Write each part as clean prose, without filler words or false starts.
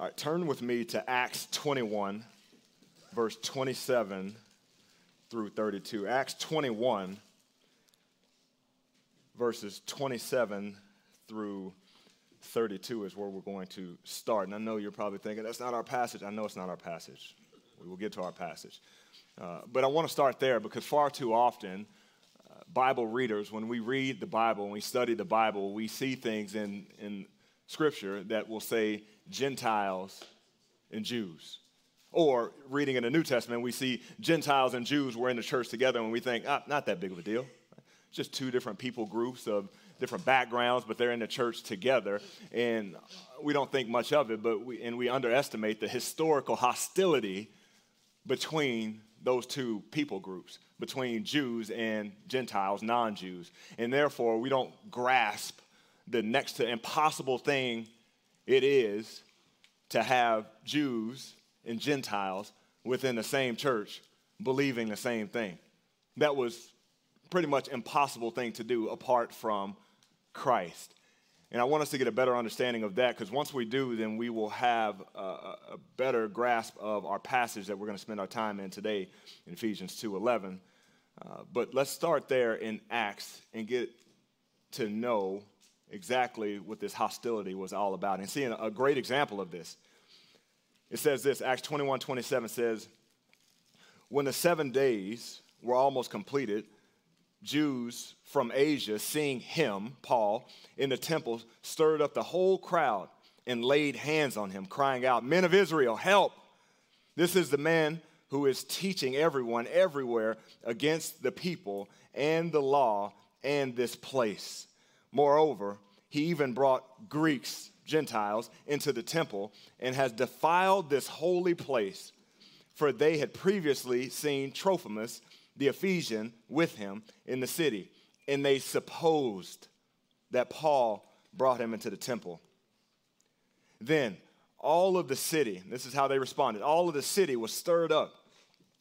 All right, turn with me to Acts 21, verse 27 through 32. Acts 21, verses 27 through 32 is where we're going to start. And I know you're probably thinking, that's not our passage. I know it's not our passage. We will get to our passage. But I want to start there because far too often, Bible readers, when we read the Bible, when we study the Bible, we see things in Scripture that will say Gentiles and Jews. Or reading in the New Testament, we see Gentiles and Jews were in the church together, and we think, not that big of a deal. It's just two different people groups of different backgrounds, but they're in the church together, and we don't think much of it, but we underestimate the historical hostility between those two people groups, between Jews and Gentiles, non-Jews, and therefore we don't grasp the next to impossible thing it is to have Jews and Gentiles within the same church believing the same thing. That was pretty much impossible thing to do apart from Christ. And I want us to get a better understanding of that, because once we do, then we will have a better grasp of our passage that we're going to spend our time in today in Ephesians 2:11. But let's start there in Acts and get to know exactly what this hostility was all about. And seeing a great example of this, it says this, Acts 21:27 says, when the 7 days were almost completed, Jews from Asia, seeing him, Paul, in the temple, stirred up the whole crowd and laid hands on him, crying out, men of Israel, help! This is the man who is teaching everyone everywhere against the people and the law and this place. Moreover, he even brought Greeks, Gentiles, into the temple and has defiled this holy place, for they had previously seen Trophimus, the Ephesian, with him in the city, and they supposed that Paul brought him into the temple. Then all of the city, this is how they responded, all of the city was stirred up,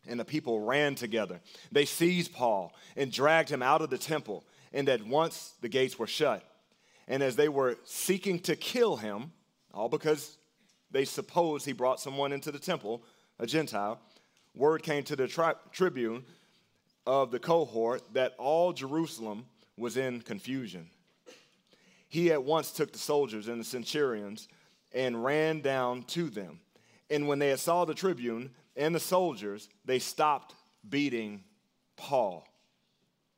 and the people ran together. They seized Paul and dragged him out of the temple, and at once the gates were shut. And as they were seeking to kill him, all because they supposed he brought someone into the temple, a Gentile, word came to the tribune of the cohort that all Jerusalem was in confusion. He at once took the soldiers and the centurions and ran down to them. And when they saw the tribune and the soldiers, they stopped beating Paul.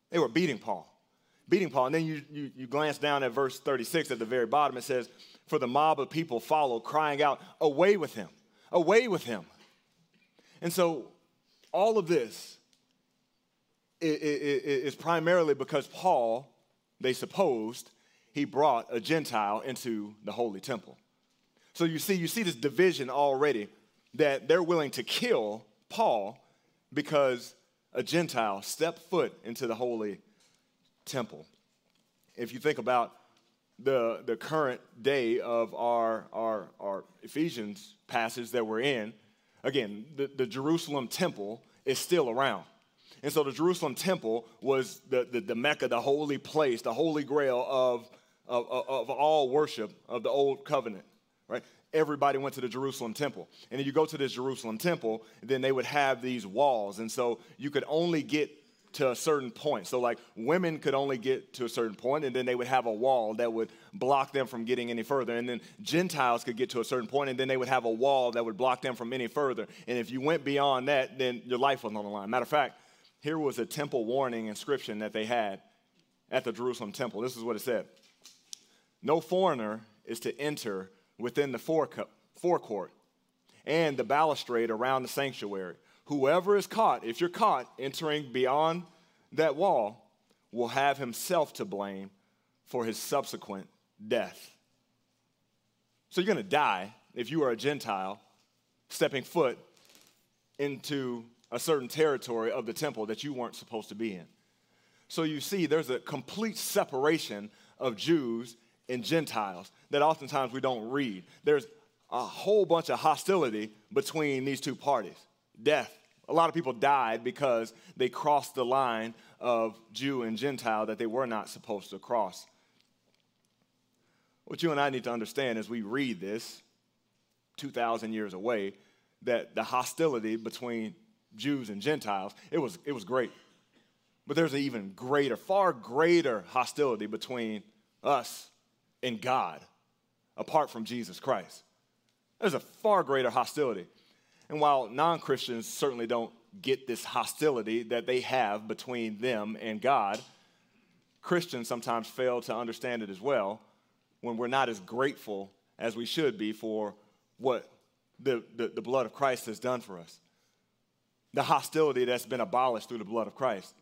They were beating Paul. And then you glance down at verse 36 at the very bottom. It says, for the mob of people followed, crying out, away with him, away with him. And so all of this is primarily because Paul, they supposed, he brought a Gentile into the holy temple. So you see this division already, that they're willing to kill Paul because a Gentile stepped foot into the holy temple. If you think about the current day of our Ephesians passage that we're in, again, the Jerusalem temple is still around. And so the Jerusalem temple was the Mecca, the holy place, the holy grail of all worship of the old covenant, right? Everybody went to the Jerusalem temple. And then you go to this Jerusalem temple, then they would have these walls. And so you could only get to a certain point. So like women could only get to a certain point, and then they would have a wall that would block them from getting any further. And then Gentiles could get to a certain point, and then they would have a wall that would block them from any further. And if you went beyond that, then your life was on the line. Matter of fact, here was a temple warning inscription that they had at the Jerusalem temple. This is what it said. No foreigner is to enter within the forecourt and the balustrade around the sanctuary. Whoever is caught, if you're caught entering beyond that wall, will have himself to blame for his subsequent death. So you're going to die if you are a Gentile stepping foot into a certain territory of the temple that you weren't supposed to be in. So you see, there's a complete separation of Jews and Gentiles that oftentimes we don't read. There's a whole bunch of hostility between these two parties. Death. A lot of people died because they crossed the line of Jew and Gentile that they were not supposed to cross. What you and I need to understand as we read this 2,000 years away, that the hostility between Jews and Gentiles, it was great. But there's an even greater, far greater hostility between us and God, apart from Jesus Christ. There's a far greater hostility. And while non-Christians certainly don't get this hostility that they have between them and God, Christians sometimes fail to understand it as well when we're not as grateful as we should be for what the blood of Christ has done for us. The hostility that's been abolished through the blood of Christ.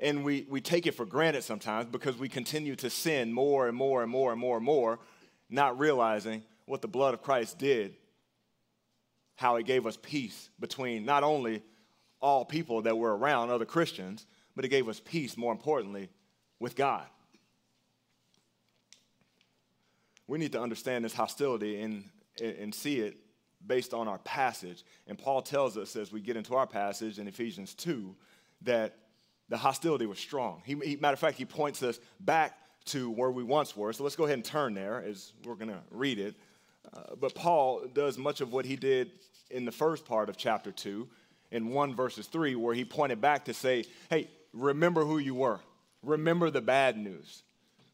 And we take it for granted sometimes because we continue to sin more and more and more and more and more, not realizing what the blood of Christ did, how it gave us peace between not only all people that were around, other Christians, but it gave us peace, more importantly, with God. We need to understand this hostility and see it based on our passage. And Paul tells us as we get into our passage in Ephesians 2 that the hostility was strong. Matter of fact, he points us back to where we once were. So let's go ahead and turn there as we're going to read it. But Paul does much of what he did in the first part of chapter 2 in 1 verse 3, where he pointed back to say, hey, remember who you were. Remember the bad news.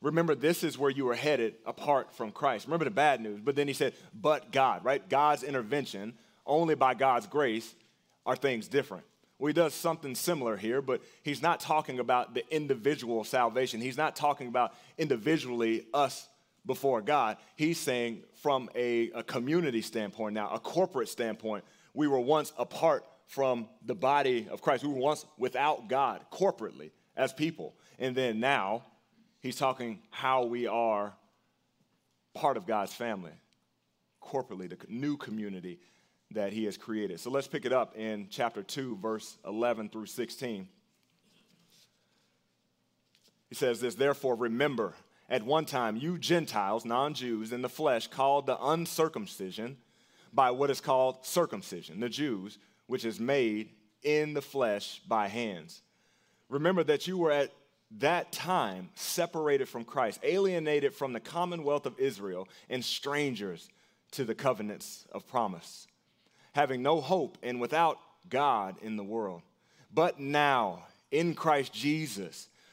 Remember, this is where you were headed apart from Christ. Remember the bad news. But then he said, but God, right? God's intervention, only by God's grace are things different. Well, he does something similar here, but he's not talking about the individual salvation. He's not talking about individually us before God. He's saying from a community standpoint now, a corporate standpoint, we were once apart from the body of Christ. We were once without God corporately as people. And then now, he's talking how we are part of God's family, corporately, the new community that he has created. So let's pick it up in chapter 2, verse 11 through 16. He says this, therefore remember, at one time you Gentiles, non-Jews, in the flesh, called the uncircumcision by what is called circumcision, the Jews, which is made in the flesh by hands. Remember that you were at that time separated from Christ, alienated from the commonwealth of Israel, and strangers to the covenants of promise, having no hope and without God in the world. But now, in Christ Jesus,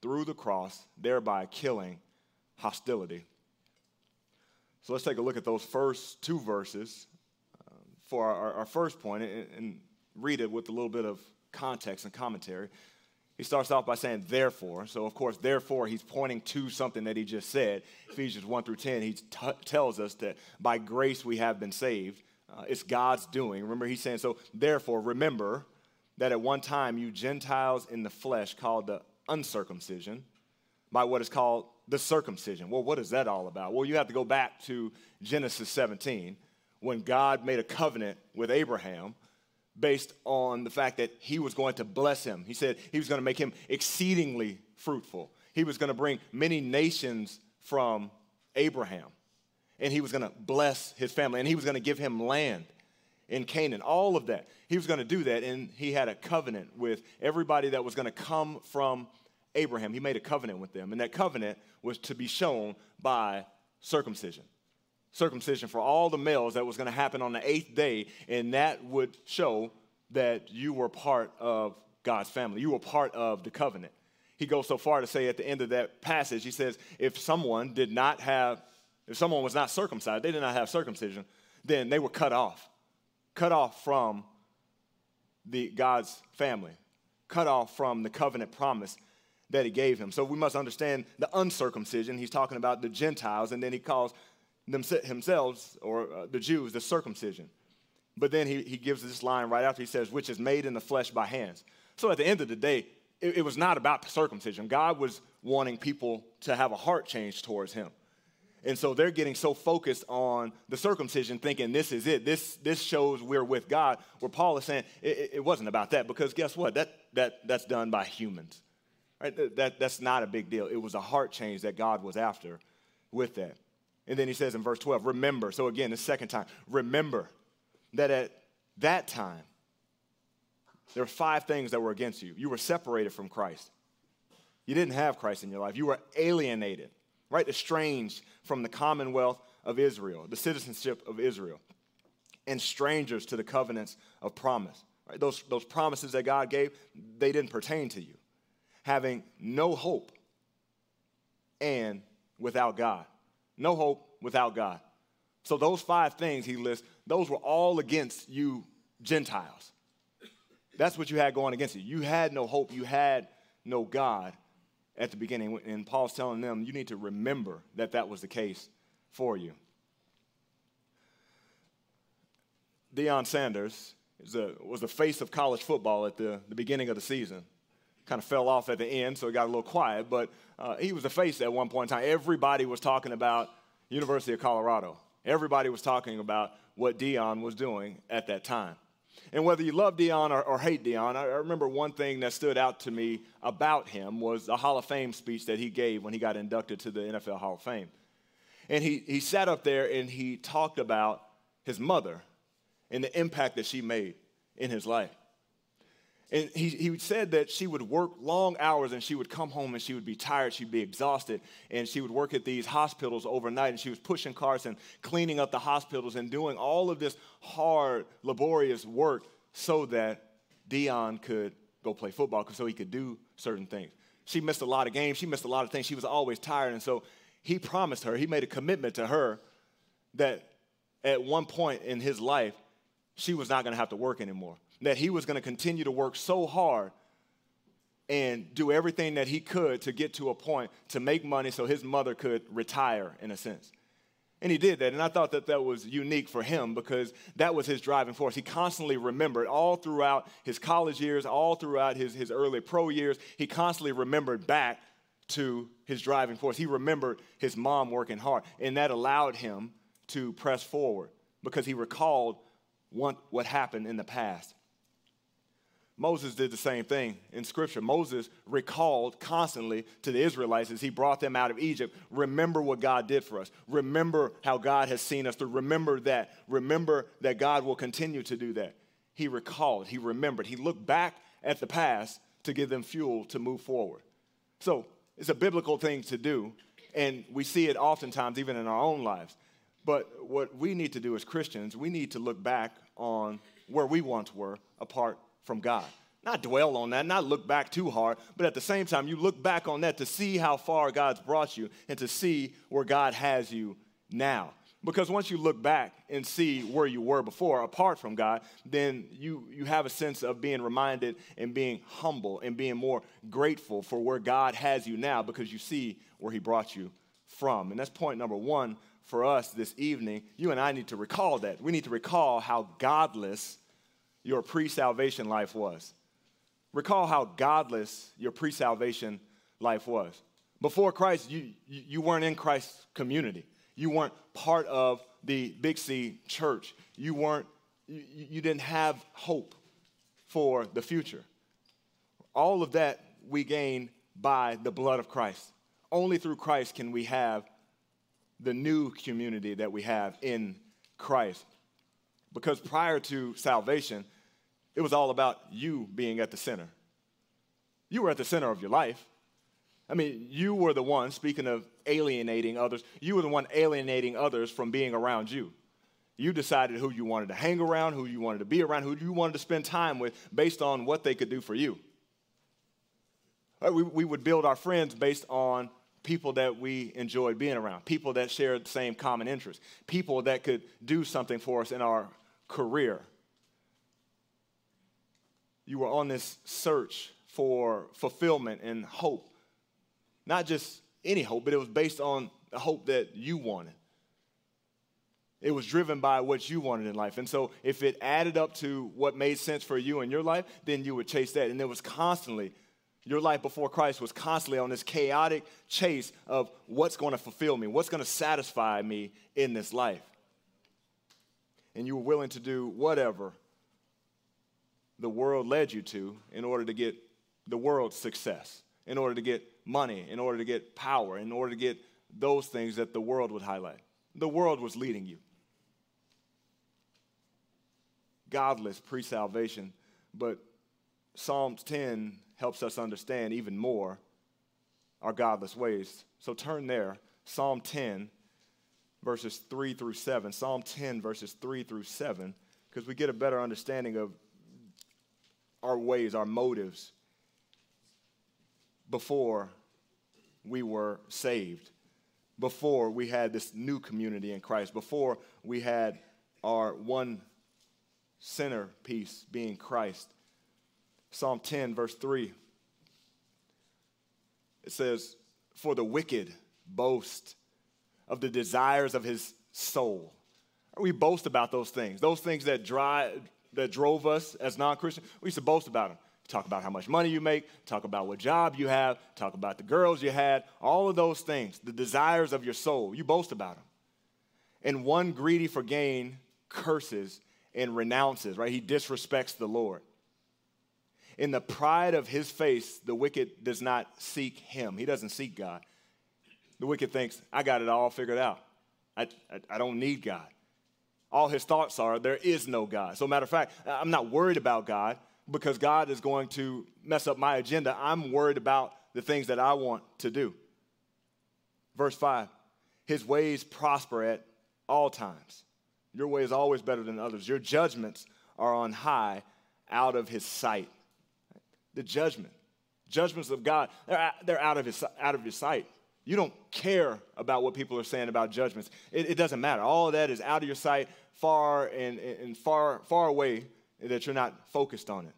through the cross, thereby killing hostility. So let's take a look at those first two verses for our first point and read it with a little bit of context and commentary. He starts off by saying, therefore. So, of course, therefore, he's pointing to something that he just said. Ephesians 1 through 10, he tells us that by grace we have been saved. It's God's doing. Remember, he's saying, so, therefore, remember that at one time you Gentiles in the flesh called the uncircumcision by what is called the circumcision. Well, what is that all about? Well, you have to go back to Genesis 17 when God made a covenant with Abraham based on the fact that he was going to bless him. He said he was going to make him exceedingly fruitful. He was going to bring many nations from Abraham, and he was going to bless his family, and he was going to give him land in Canaan, all of that. He was going to do that, and he had a covenant with everybody that was going to come from Abraham. He made a covenant with them, and that covenant was to be shown by circumcision. Circumcision for all the males that was going to happen on the 8th day, and that would show that you were part of God's family. You were part of the covenant. He goes so far to say at the end of that passage, he says, if someone was not circumcised, they did not have circumcision, then they were cut off from the God's family, cut off from the covenant promise that he gave him. So we must understand the uncircumcision. He's talking about the Gentiles, and then he calls themselves, or the Jews, the circumcision. But then he gives this line right after. He says, which is made in the flesh by hands. So at the end of the day, it was not about the circumcision. God was wanting people to have a heart change towards him. And so they're getting so focused on the circumcision, thinking this is it. This shows we're with God, where Paul is saying it wasn't about that, because guess what? That's done by humans. Right? That's not a big deal. It was a heart change that God was after with that. And then he says in verse 12, remember. So again, the second time, remember that at that time, there were 5 things that were against you. You were separated from Christ. You didn't have Christ in your life. You were alienated, right? Estranged from the commonwealth of Israel, the citizenship of Israel, and strangers to the covenants of promise. Right? Those promises that God gave, they didn't pertain to you. Having no hope and without God. No hope without God. So those 5 things he lists, those were all against you Gentiles. That's what you had going against you. You had no hope. You had no God at the beginning. And Paul's telling them, you need to remember that that was the case for you. Deion Sanders was the face of college football at the beginning of the season. Kind of fell off at the end, so it got a little quiet. But he was the face at one point in time. Everybody was talking about University of Colorado. Everybody was talking about what Deion was doing at that time. And whether you love Deion or hate Deion, I remember one thing that stood out to me about him was a Hall of Fame speech that he gave when he got inducted to the NFL Hall of Fame. And he sat up there and he talked about his mother and the impact that she made in his life. And he said that she would work long hours and she would come home and she would be tired, she'd be exhausted, and she would work at these hospitals overnight, and she was pushing carts and cleaning up the hospitals and doing all of this hard, laborious work so that Deion could go play football, so he could do certain things. She missed a lot of games, she missed a lot of things, she was always tired, and so he promised her, he made a commitment to her that at one point in his life, she was not going to have to work anymore. That he was going to continue to work so hard and do everything that he could to get to a point to make money so his mother could retire, in a sense. And he did that, and I thought that that was unique for him because that was his driving force. He constantly remembered all throughout his college years, all throughout his early pro years, he constantly remembered back to his driving force. He remembered his mom working hard, and that allowed him to press forward because he recalled what happened in the past. Moses did the same thing in Scripture. Moses recalled constantly to the Israelites as he brought them out of Egypt, remember what God did for us. Remember how God has seen us through. Remember that. Remember that God will continue to do that. He recalled. He remembered. He looked back at the past to give them fuel to move forward. So it's a biblical thing to do, and we see it oftentimes even in our own lives. But what we need to do as Christians, we need to look back on where we once were apart from God. Not dwell on that, not look back too hard, but at the same time, you look back on that to see how far God's brought you and to see where God has you now. Because once you look back and see where you were before, apart from God, then you have a sense of being reminded and being humble and being more grateful for where God has you now because you see where he brought you from. And that's point number 1 for us this evening. You and I need to recall that. We need to recall how godless your pre-salvation life was. Recall how godless your pre-salvation life was. Before Christ, you weren't in Christ's community. You weren't part of the Big C church. You didn't have hope for the future. All of that we gained by the blood of Christ. Only through Christ can we have the new community that we have in Christ. Because prior to salvation, it was all about you being at the center. You were at the center of your life. I mean, you were the one, speaking of alienating others, you were the one alienating others from being around you. You decided who you wanted to hang around, who you wanted to be around, who you wanted to spend time with based on what they could do for you. We would build our friends based on people that we enjoyed being around, people that shared the same common interests, people that could do something for us in our career. You were on this search for fulfillment and hope. Not just any hope, but it was based on the hope that you wanted. It was driven by what you wanted in life. And so if it added up to what made sense for you in your life, then you would chase that. And it was constantly Your life before Christ was constantly on this chaotic chase of what's going to fulfill me, what's going to satisfy me in this life. And you were willing to do whatever the world led you to in order to get the world's success, in order to get money, in order to get power, in order to get those things that the world would highlight. The world was leading you. Godless pre-salvation, but Psalms 10 helps us understand even more our godless ways. So turn there, Psalm 10, verses 3 through 7. Psalm 10, verses 3 through 7, because we get a better understanding of our ways, our motives, before we were saved, before we had this new community in Christ, before we had our one centerpiece being Christ. Psalm 10, verse 3, it says, "For the wicked boast of the desires of his soul." We boast about those things that drove us as non-Christians. We used to boast about them. Talk about how much money you make, talk about what job you have, talk about the girls you had, all of those things, the desires of your soul. You boast about them. And one greedy for gain curses and renounces, right? He disrespects the Lord. In the pride of his face, the wicked does not seek him. He doesn't seek God. The wicked thinks, I got it all figured out. I don't need God. All his thoughts are, there is no God. So matter of fact, I'm not worried about God because God is going to mess up my agenda. I'm worried about the things that I want to do. Verse 5, his ways prosper at all times. Your way is always better than others. Your judgments are on high out of his sight. The judgments of God, they're out of your sight. You don't care about what people are saying about judgments. It doesn't matter. All of that is out of your sight, far and far away that you're not focused on it.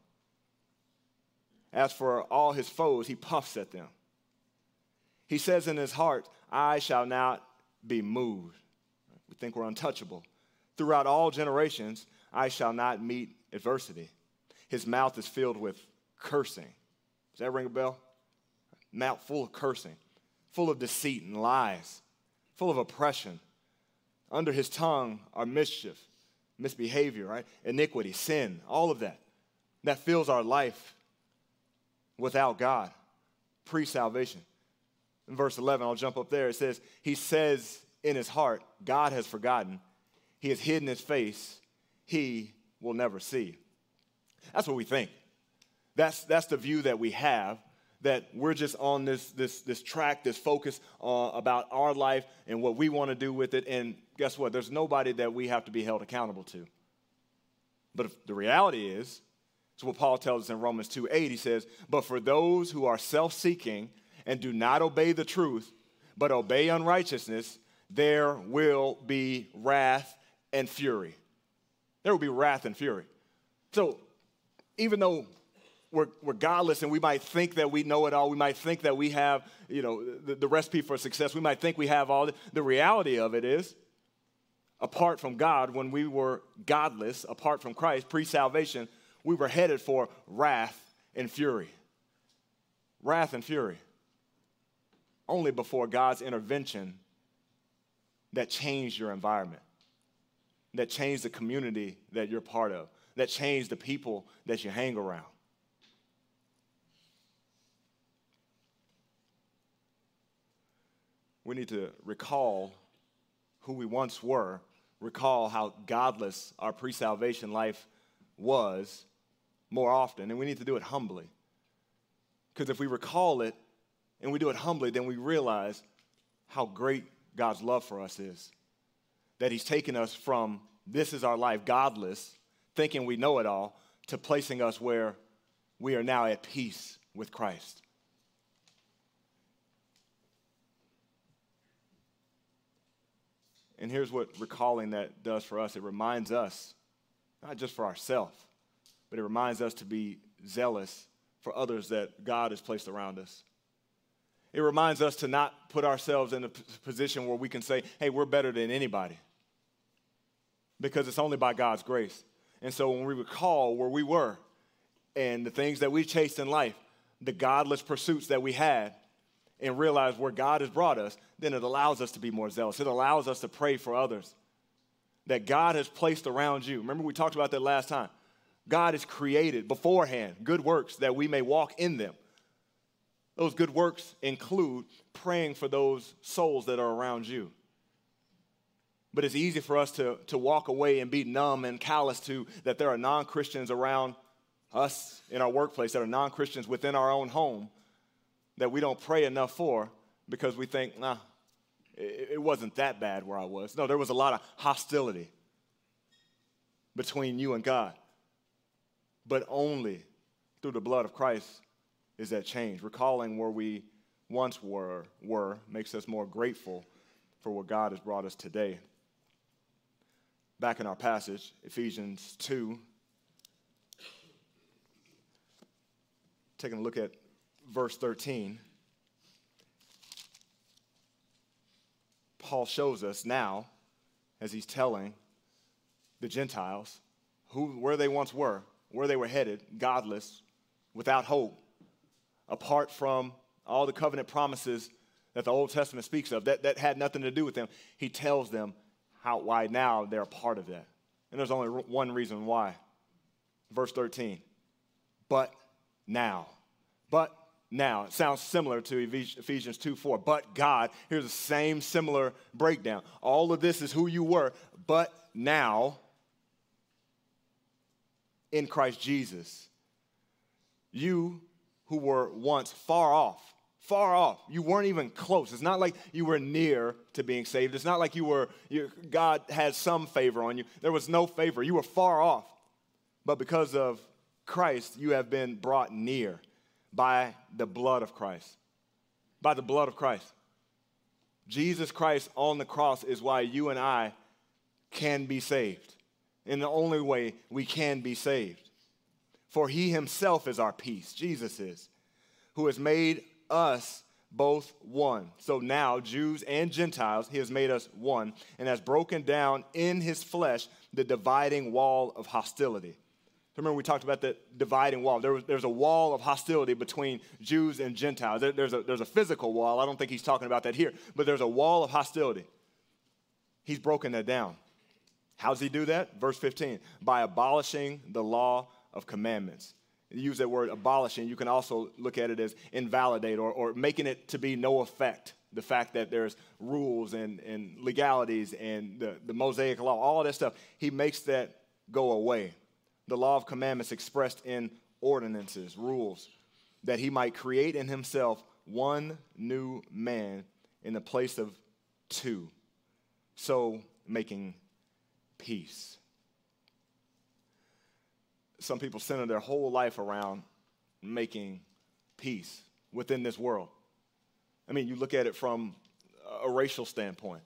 As for all his foes, he puffs at them. He says in his heart, I shall not be moved. We think we're untouchable. Throughout all generations, I shall not meet adversity. His mouth is filled with cursing. Does that ring a bell? Mouth full of cursing, full of deceit and lies, full of oppression. Under his tongue are mischief, misbehavior, right? Iniquity, sin, all of that. That fills our life without God, pre-salvation. In verse 11, I'll jump up there. It says, he says in his heart, God has forgotten. He has hidden his face. He will never see. That's what we think. That's the view that we have, that we're just on this track, this focus about our life and what we want to do with it. And guess what? There's nobody that we have to be held accountable to. But if the reality is, it's what Paul tells us in Romans 2:8. He says, but for those who are self-seeking and do not obey the truth, but obey unrighteousness, there will be wrath and fury. There will be wrath and fury. So even though we're godless, and we might think that we know it all. We might think that we have, the recipe for success. We might think we have all this. The reality of it is, apart from God, when we were godless, apart from Christ, pre-salvation, we were headed for wrath and fury. Wrath and fury. Only before God's intervention that changed your environment, that changed the community that you're part of, that changed the people that you hang around. We need to recall who we once were, recall how godless our pre-salvation life was more often, and we need to do it humbly. Because if we recall it and we do it humbly, then we realize how great God's love for us is, that he's taken us from this is our life, godless, thinking we know it all, to placing us where we are now at peace with Christ. And here's what recalling that does for us. It reminds us, not just for ourselves, but it reminds us to be zealous for others that God has placed around us. It reminds us to not put ourselves in a position where we can say, hey, we're better than anybody, because it's only by God's grace. And so when we recall where we were and the things that we chased in life, the godless pursuits that we had and realize where God has brought us, then it allows us to be more zealous. It allows us to pray for others that God has placed around you. Remember, we talked about that last time. God has created beforehand good works that we may walk in them. Those good works include praying for those souls that are around you. But it's easy for us to walk away and be numb and callous to that there are non-Christians around us in our workplace, that are non-Christians within our own home that we don't pray enough for because we think, nah, it wasn't that bad where I was. No, there was a lot of hostility between you and God. But only through the blood of Christ is that change. Recalling where we once were makes us more grateful for what God has brought us today. Back in our passage, Ephesians 2, taking a look at verse 13, Paul shows us now, as he's telling the Gentiles where they once were, where they were headed, godless, without hope, apart from all the covenant promises that the Old Testament speaks of, that had nothing to do with them. He tells them why now they're a part of that. And there's only one reason why. Verse 13, but now. It sounds similar to Ephesians 2:4, but God. Here's the same similar breakdown. All of this is who you were, but now in Christ Jesus, you who were once far off. You weren't even close. It's not like you were near to being saved. It's not like God had some favor on you. There was no favor. You were far off. But because of Christ, you have been brought near by the blood of Christ. By the blood of Christ. Jesus Christ on the cross is why you and I can be saved. And the only way we can be saved. For he himself is our peace. Jesus is. Who has made us both one. So now, Jews and Gentiles, he has made us one and has broken down in his flesh the dividing wall of hostility. Remember we talked about the dividing wall. There's a wall of hostility between Jews and Gentiles. There's a physical wall. I don't think he's talking about that here, but there's a wall of hostility. He's broken that down. How does he do that? Verse 15, by abolishing the law of commandments. You use that word abolishing. You can also look at it as invalidate or making it to be no effect. The fact that there's rules and legalities and the Mosaic law, all that stuff. He makes that go away. The law of commandments expressed in ordinances, rules, that he might create in himself one new man in the place of two. So making peace. Some people center their whole life around making peace within this world. I mean, you look at it from a racial standpoint.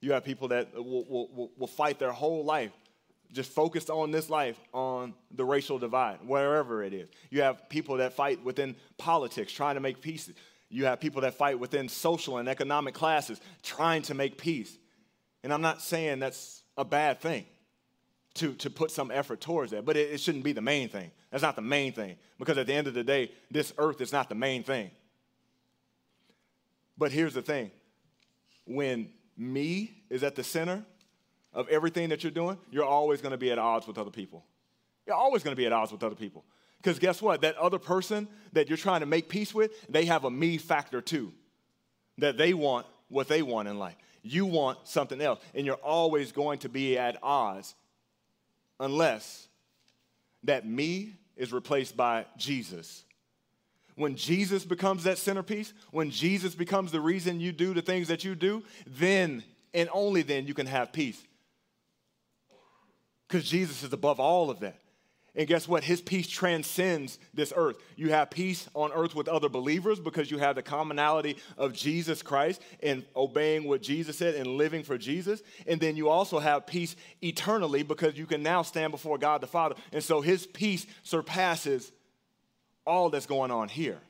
You have people that will fight their whole life, just focused on this life, on the racial divide, wherever it is. You have people that fight within politics, trying to make peace. You have people that fight within social and economic classes, trying to make peace. And I'm not saying that's a bad thing. To put some effort towards that. But it shouldn't be the main thing. That's not the main thing. Because at the end of the day, this earth is not the main thing. But here's the thing. When me is at the center of everything that you're doing, you're always going to be at odds with other people. You're always going to be at odds with other people. Because guess what? That other person that you're trying to make peace with, they have a me factor too. That they want what they want in life. You want something else. And you're always going to be at odds. Unless that me is replaced by Jesus. When Jesus becomes that centerpiece, when Jesus becomes the reason you do the things that you do, then and only then you can have peace. Because Jesus is above all of that. And guess what? His peace transcends this earth. You have peace on earth with other believers because you have the commonality of Jesus Christ and obeying what Jesus said and living for Jesus. And then you also have peace eternally because you can now stand before God the Father. And so his peace surpasses all that's going on here.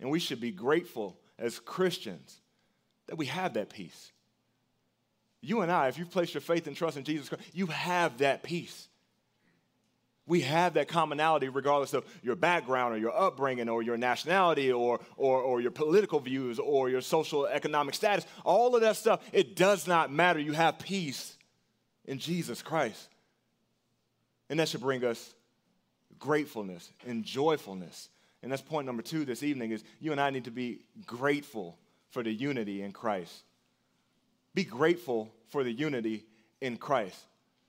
And we should be grateful as Christians that we have that peace. You and I, if you've placed your faith and trust in Jesus Christ, you have that peace. We have that commonality regardless of your background or your upbringing or your nationality or your political views or your social economic status. All of that stuff, it does not matter. You have peace in Jesus Christ. And that should bring us gratefulness and joyfulness. And that's point number 2 this evening is you and I need to be grateful for the unity in Christ. Be grateful for the unity in Christ.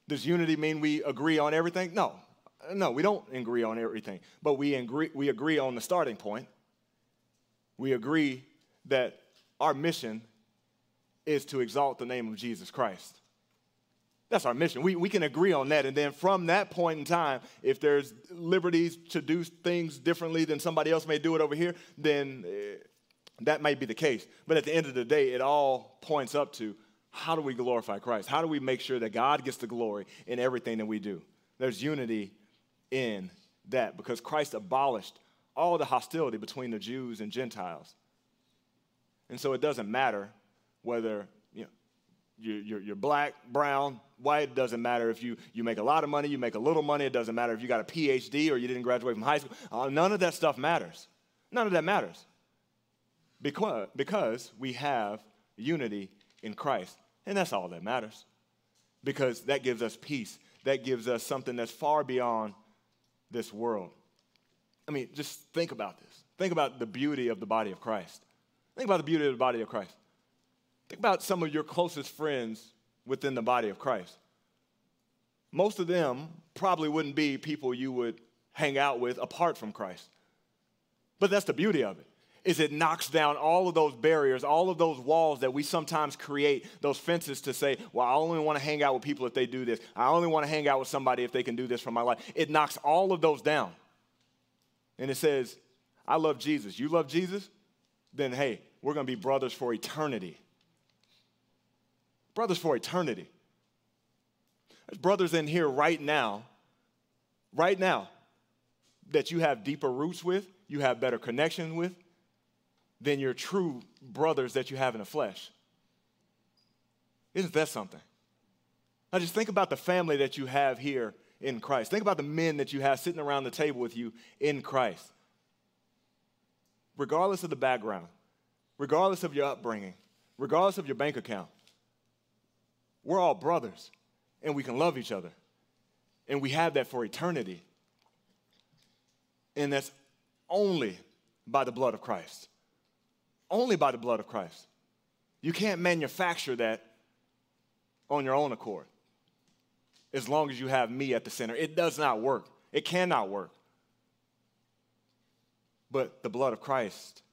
Does unity mean we agree on everything? No, we don't agree on everything, but we agree on the starting point. We agree that our mission is to exalt the name of Jesus Christ. That's our mission. We can agree on that, and then from that point in time, if there's liberties to do things differently than somebody else may do it over here, then that might be the case. But at the end of the day, it all points up to how do we glorify Christ? How do we make sure that God gets the glory in everything that we do? There's unity in that because Christ abolished all the hostility between the Jews and Gentiles. And so it doesn't matter whether you're black, brown, white. It doesn't matter if you make a lot of money, you make a little money. It doesn't matter if you got a PhD or you didn't graduate from high school. None of that stuff matters. None of that matters because we have unity in Christ. And that's all that matters because that gives us peace. That gives us something that's far beyond this world. I mean, just think about this. Think about the beauty of the body of Christ. Think about the beauty of the body of Christ. Think about some of your closest friends within the body of Christ. Most of them probably wouldn't be people you would hang out with apart from Christ. But that's the beauty of it, is it knocks down all of those barriers, all of those walls that we sometimes create, those fences to say, well, I only want to hang out with people if they do this. I only want to hang out with somebody if they can do this for my life. It knocks all of those down. And it says, I love Jesus. You love Jesus? Then, hey, we're going to be brothers for eternity. Brothers for eternity. There's brothers in here right now, that you have deeper roots with, you have better connection with, than your true brothers that you have in the flesh. Isn't that something? Now just think about the family that you have here in Christ. Think about the men that you have sitting around the table with you in Christ. Regardless of the background, regardless of your upbringing, regardless of your bank account, we're all brothers, and we can love each other, and we have that for eternity. And that's only by the blood of Christ. Only by the blood of Christ. You can't manufacture that on your own accord as long as you have me at the center. It does not work. It cannot work. But the blood of Christ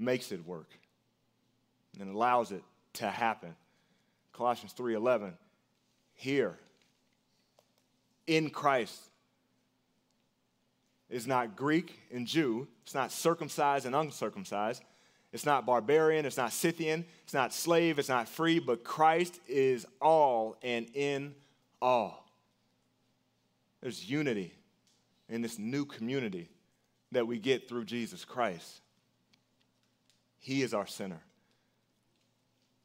makes it work and allows it to happen. Colossians 3:11, here in Christ is not Greek and Jew. It's not circumcised and uncircumcised. It's not barbarian. It's not Scythian. It's not slave. It's not free. But Christ is all and in all. There's unity in this new community that we get through Jesus Christ. He is our center.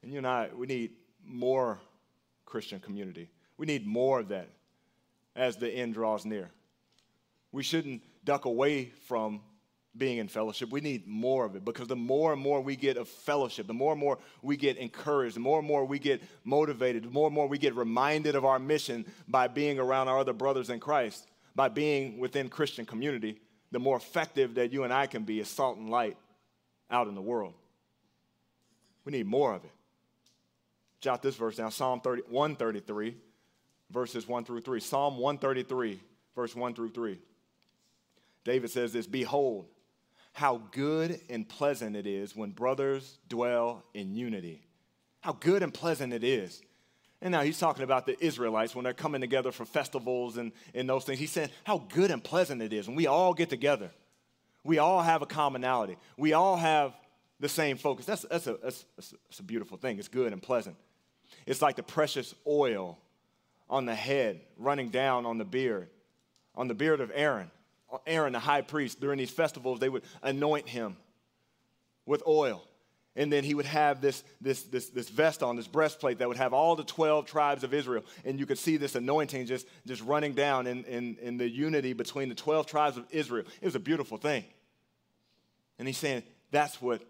And you and I, we need more Christian community. We need more of that as the end draws near. We shouldn't duck away from being in fellowship. We need more of it because the more and more we get of fellowship, the more and more we get encouraged, the more and more we get motivated, the more and more we get reminded of our mission by being around our other brothers in Christ, by being within Christian community, the more effective that you and I can be as salt and light out in the world. We need more of it. Jot this verse down, Psalm 133, verses 1 through 3. Psalm 133, verse 1 through 3. David says this, behold, how good and pleasant it is when brothers dwell in unity. How good and pleasant it is. And now he's talking about the Israelites when they're coming together for festivals and those things. He's saying how good and pleasant it is when we all get together. We all have a commonality. We all have the same focus. That's a beautiful thing. It's good and pleasant. It's like the precious oil on the head running down on the beard of Aaron. Aaron, the high priest, during these festivals, they would anoint him with oil. And then he would have this vest on, this breastplate that would have all the 12 tribes of Israel. And you could see this anointing just running down in the unity between the 12 tribes of Israel. It was a beautiful thing. And he's saying that's what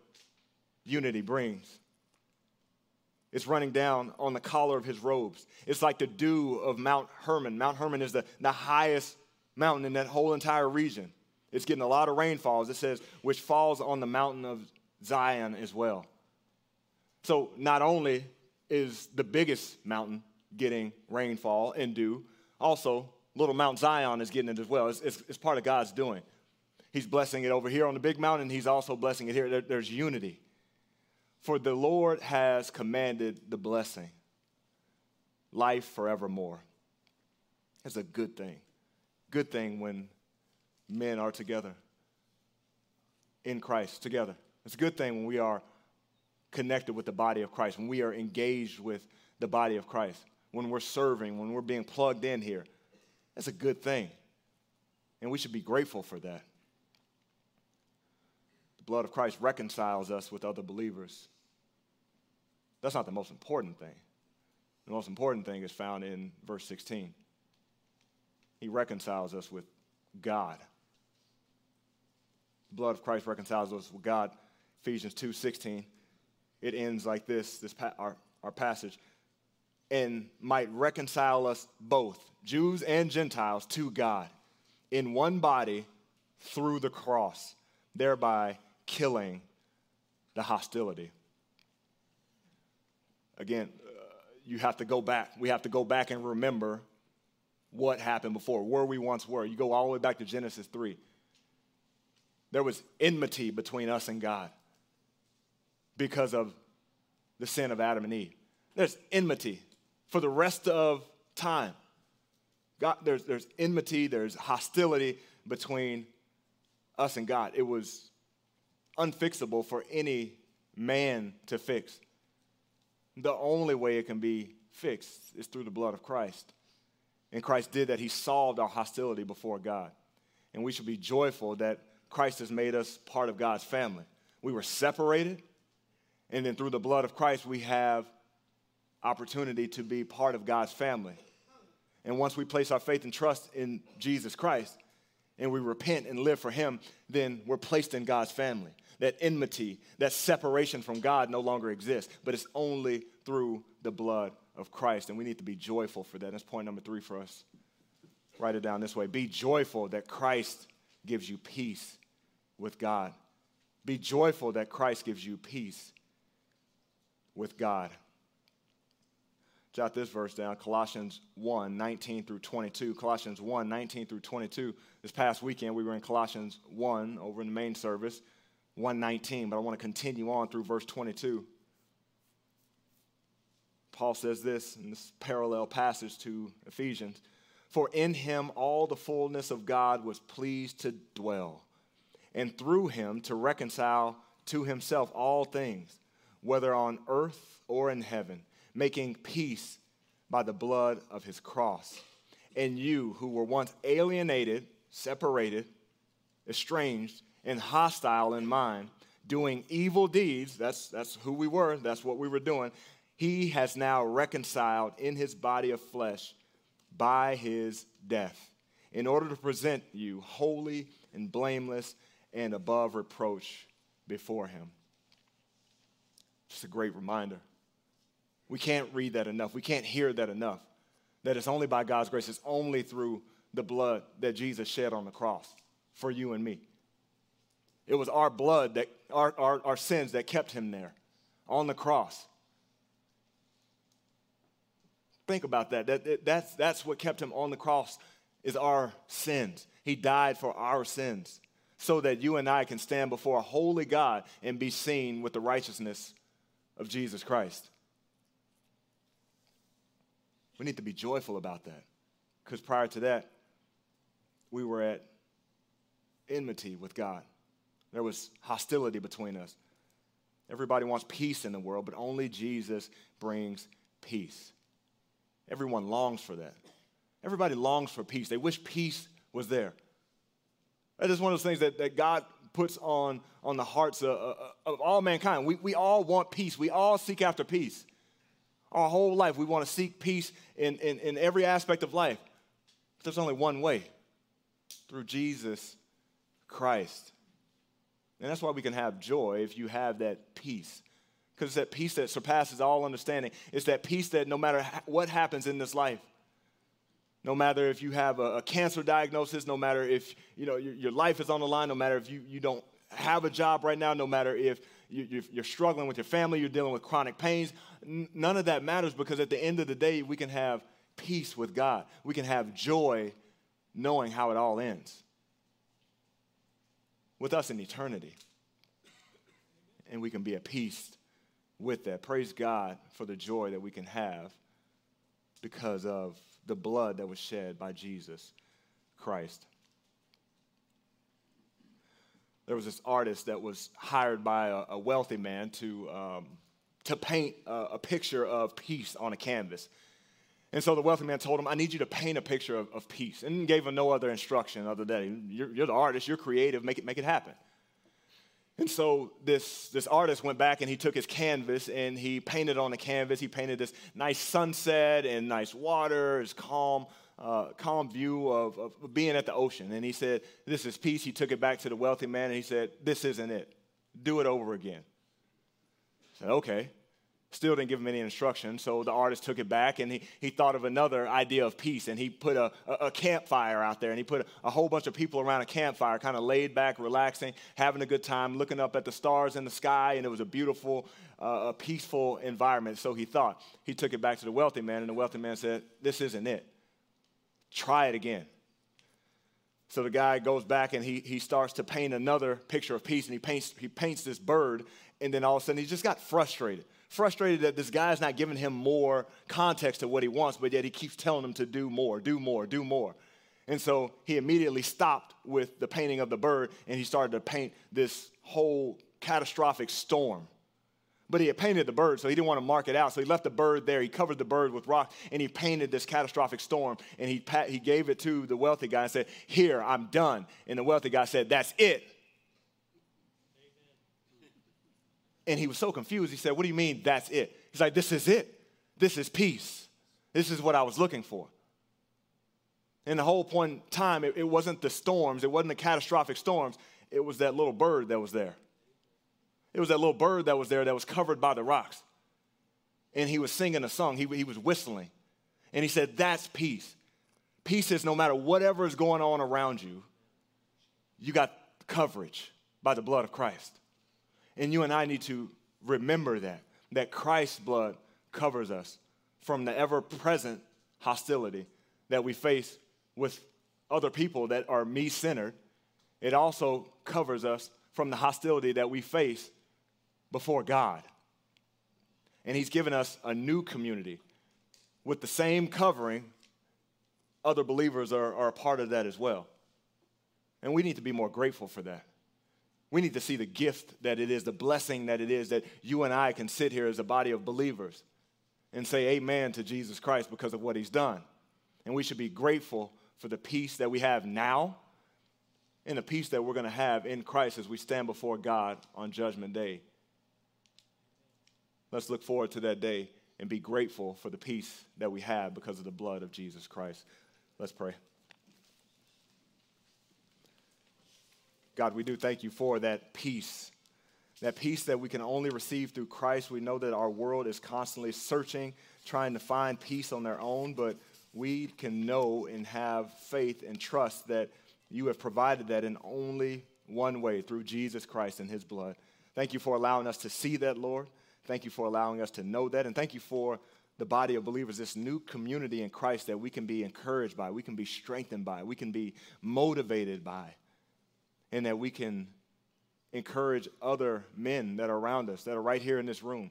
unity brings. It's running down on the collar of his robes. It's like the dew of Mount Hermon. Mount Hermon is the highest mountain in that whole entire region. It's getting a lot of rainfalls. It says, which falls on the mountain of Zion as well. So not only is the biggest mountain getting rainfall and dew, also little Mount Zion is getting it as well. It's part of God's doing. He's blessing it over here on the big mountain. He's also blessing it here. There's unity. For the Lord has commanded the blessing, life forevermore. It's a good thing. Good thing when men are together in Christ together. It's a good thing when we are connected with the body of Christ, when we are engaged with the body of Christ, when we're serving, when we're being plugged in here. That's a good thing. And we should be grateful for that. The blood of Christ reconciles us with other believers. That's not the most important thing. The most important thing is found in verse 16. He reconciles us with God. The blood of Christ reconciles us with God. Ephesians 2:16. It ends like this, our passage, and might reconcile us both, Jews and Gentiles, to God in one body through the cross, thereby killing the hostility. Again, you have to go back. We have to go back and remember what happened before, where we once were. You go all the way back to Genesis 3. There was enmity between us and God because of the sin of Adam and Eve. There's enmity for the rest of time. God, there's enmity, there's hostility between us and God. It was unfixable for any man to fix. The only way it can be fixed is through the blood of Christ. And Christ did that. He solved our hostility before God. And we should be joyful that Christ has made us part of God's family. We were separated, and then through the blood of Christ, we have opportunity to be part of God's family. And once we place our faith and trust in Jesus Christ, and we repent and live for him, then we're placed in God's family. That enmity, that separation from God no longer exists, but it's only through the blood of Christ, and we need to be joyful for that. That's point number 3 for us. Write it down this way. Be joyful that Christ gives you peace with God. Be joyful that Christ gives you peace with God. Jot this verse down, Colossians 1, 19 through 22. Colossians 1, 19 through 22. This past weekend, we were in Colossians 1 over in the main service, 1:19, but I want to continue on through verse 22. Paul says this in this parallel passage to Ephesians. For in him all the fullness of God was pleased to dwell, and through him to reconcile to himself all things, whether on earth or in heaven, making peace by the blood of his cross. And you who were once alienated, separated, estranged, and hostile in mind, doing evil deeds, that's who we were, that's what we were doing, he has now reconciled in his body of flesh by his death, in order to present you holy and blameless and above reproach before him. Just a great reminder. We can't read that enough. We can't hear that enough, that it's only by God's grace. It's only through the blood that Jesus shed on the cross for you and me. It was our blood, that our sins that kept him there on the cross. Think about that. That's what kept him on the cross, is our sins. He died for our sins so that you and I can stand before a holy God and be seen with the righteousness of Jesus Christ. We need to be joyful about that, because prior to that, we were at enmity with God. There was hostility between us. Everybody wants peace in the world, but only Jesus brings peace. Everyone longs for that. Everybody longs for peace. They wish peace was there. That is one of those things that God puts on the hearts of all mankind. We all want peace. We all seek after peace. Our whole life, we want to seek peace in every aspect of life. But there's only one way, through Jesus Christ. And that's why we can have joy, if you have that peace. Because it's that peace that surpasses all understanding. It's that peace that no matter what happens in this life, no matter if you have a cancer diagnosis, no matter if your life is on the line, no matter if you don't have a job right now, no matter if you're struggling with your family, you're dealing with chronic pains, none of that matters, because at the end of the day, we can have peace with God. We can have joy knowing how it all ends. With us in eternity. And we can be at peace with that. Praise God for the joy that we can have because of the blood that was shed by Jesus Christ. There was this artist that was hired by a wealthy man to paint a picture of peace on a canvas. And so the wealthy man told him, I need you to paint a picture of peace, and gave him no other instruction other than, you're the artist, you're creative, make it happen. And so this artist went back and he took his canvas and he painted on the canvas. He painted this nice sunset and nice water, this calm view of being at the ocean. And he said, this is peace. He took it back to the wealthy man and he said, this isn't it. Do it over again. I said, okay. Still didn't give him any instruction, so the artist took it back, and he thought of another idea of peace, and he put a campfire out there, and he put a whole bunch of people around a campfire, kind of laid back, relaxing, having a good time, looking up at the stars in the sky, and it was a beautiful, peaceful environment, so he thought. He took it back to the wealthy man, and the wealthy man said, this isn't it. Try it again. So the guy goes back, and he starts to paint another picture of peace, and he paints this bird, and then all of a sudden he just got frustrated. Frustrated that this guy's not giving him more context to what he wants, but yet he keeps telling him to do more, do more, do more. And so he immediately stopped with the painting of the bird, and he started to paint this whole catastrophic storm. But he had painted the bird, so he didn't want to mark it out. So he left the bird there. He covered the bird with rock, and he painted this catastrophic storm, and he gave it to the wealthy guy and said, here, I'm done. And the wealthy guy said, that's it. And he was so confused. He said, what do you mean that's it? He's like, this is it. This is peace. This is what I was looking for. And the whole point in time, it wasn't the storms. It wasn't the catastrophic storms. It was that little bird that was there. It was that little bird that was there that was covered by the rocks. And he was singing a song. He was whistling. And he said, that's peace. Peace is no matter whatever is going on around you, you got coverage by the blood of Christ. And you and I need to remember that Christ's blood covers us from the ever-present hostility that we face with other people that are me-centered. It also covers us from the hostility that we face before God. And he's given us a new community with the same covering. Other believers are a part of that as well. And we need to be more grateful for that. We need to see the gift that it is, the blessing that it is, that you and I can sit here as a body of believers and say amen to Jesus Christ because of what he's done. And we should be grateful for the peace that we have now and the peace that we're going to have in Christ as we stand before God on Judgment Day. Let's look forward to that day and be grateful for the peace that we have because of the blood of Jesus Christ. Let's pray. God, we do thank you for that peace that we can only receive through Christ. We know that our world is constantly searching, trying to find peace on their own, but we can know and have faith and trust that you have provided that in only one way, through Jesus Christ and his blood. Thank you for allowing us to see that, Lord. Thank you for allowing us to know that, and thank you for the body of believers, this new community in Christ that we can be encouraged by, we can be strengthened by, we can be motivated by. And that we can encourage other men that are around us, that are right here in this room,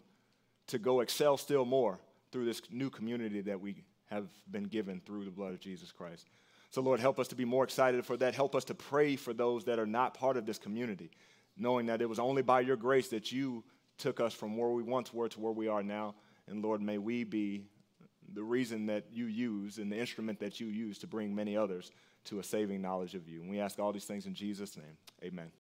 to go excel still more through this new community that we have been given through the blood of Jesus Christ. So, Lord, help us to be more excited for that. Help us to pray for those that are not part of this community, knowing that it was only by your grace that you took us from where we once were to where we are now. And, Lord, may we be the reason that you use and the instrument that you use to bring many others to a saving knowledge of you. And we ask all these things in Jesus' name. Amen.